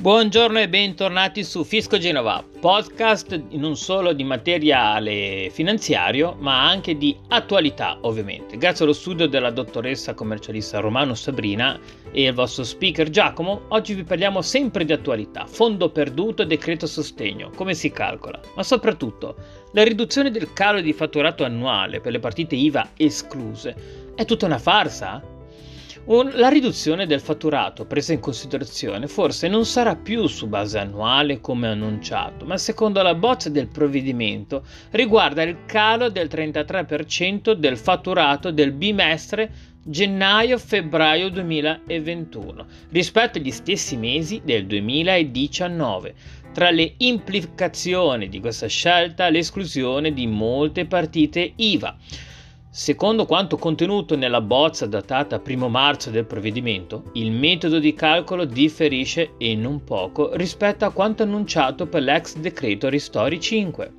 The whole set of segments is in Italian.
Buongiorno e bentornati su Fisco Genova, podcast non solo di materiale finanziario ma anche di attualità ovviamente, grazie allo studio della dottoressa commercialista Romano Sabrina e il vostro speaker Giacomo. Oggi vi parliamo sempre di attualità, fondo perduto e decreto sostegno, come si calcola, ma soprattutto la riduzione del calo di fatturato annuale per le partite IVA escluse, è tutta una farsa? La riduzione del fatturato presa in considerazione forse non sarà più su base annuale come annunciato, ma secondo la bozza del provvedimento riguarda il calo del 33% del fatturato del bimestre gennaio-febbraio 2021 rispetto agli stessi mesi del 2019. Tra le implicazioni di questa scelta l'esclusione di molte partite IVA. Secondo quanto contenuto nella bozza datata 1 marzo del provvedimento, il metodo di calcolo differisce e non poco rispetto a quanto annunciato per l'ex decreto Ristori 5.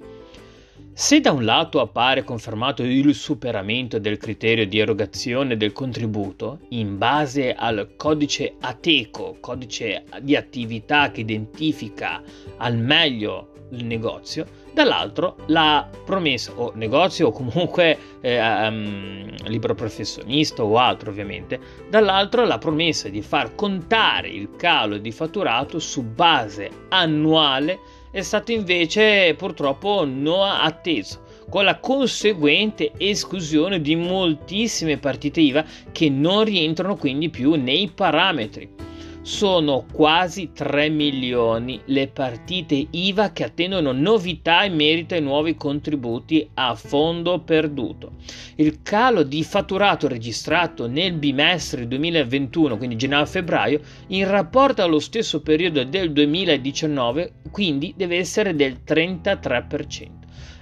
Se da un lato appare confermato il superamento del criterio di erogazione del contributo in base al codice ATECO, codice di attività che identifica al meglio il negozio, dall'altro la promessa o negozio o comunque libero professionista o altro ovviamente, dall'altro la promessa di far contare il calo di fatturato su base annuale è stato invece purtroppo non atteso, con la conseguente esclusione di moltissime partite IVA che non rientrano quindi più nei parametri. Sono quasi 3 milioni le partite IVA che attendono novità in merito ai nuovi contributi a fondo perduto. Il calo di fatturato registrato nel bimestre 2021, quindi gennaio-febbraio, in rapporto allo stesso periodo del 2019, quindi deve essere del 33%.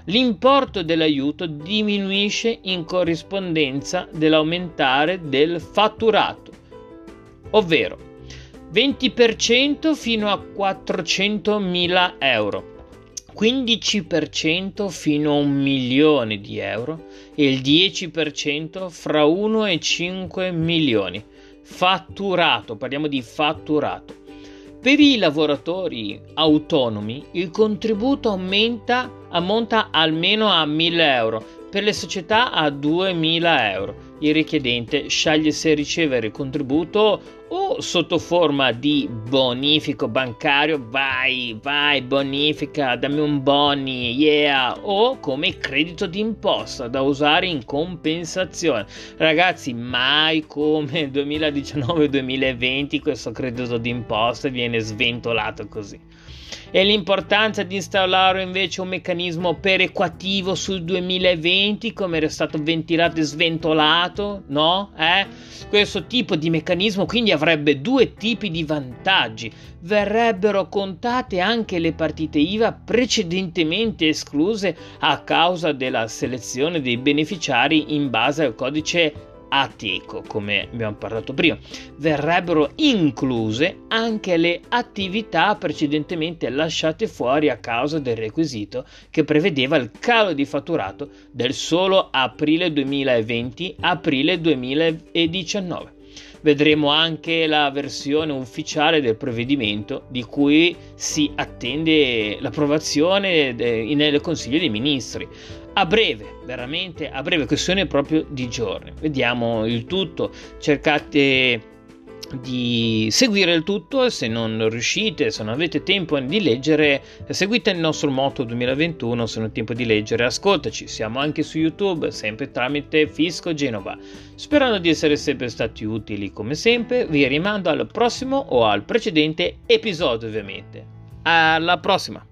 L'importo dell'aiuto diminuisce in corrispondenza dell'aumentare del fatturato, ovvero 20% fino a 400.000 euro, 15% fino a 1 milione di euro e il 10% fra 1 e 5 milioni. Fatturato, parliamo di fatturato. Per i lavoratori autonomi il contributo ammonta almeno a 1.000 euro, per le società a 2.000 euro. Il richiedente sceglie se ricevere il contributo o sotto forma di bonifico bancario, vai bonifica, dammi un boni, yeah, o come credito d'imposta da usare in compensazione. Ragazzi, mai come 2019-2020 questo credito d'imposta viene sventolato così. E l'importanza di instaurare invece un meccanismo perequativo sul 2020, come era stato ventilato e sventolato, no? Questo tipo di meccanismo quindi avrebbe 2 tipi di vantaggi. Verrebbero contate anche le partite IVA precedentemente escluse a causa della selezione dei beneficiari in base al codice ATECO, come abbiamo parlato prima. Verrebbero incluse anche le attività precedentemente lasciate fuori a causa del requisito che prevedeva il calo di fatturato del solo aprile 2020-aprile 2019. Vedremo anche la versione ufficiale del provvedimento di cui si attende l'approvazione nel Consiglio dei Ministri. A breve, veramente a breve, questione proprio di giorni. Vediamo il tutto, cercate di seguire il tutto e se non riuscite, se non avete tempo di leggere, seguite il nostro motto 2021, se non è tempo di leggere, ascoltaci, siamo anche su YouTube, sempre tramite Fisco Genova. Sperando di essere sempre stati utili come sempre, vi rimando al prossimo o al precedente episodio ovviamente. Alla prossima!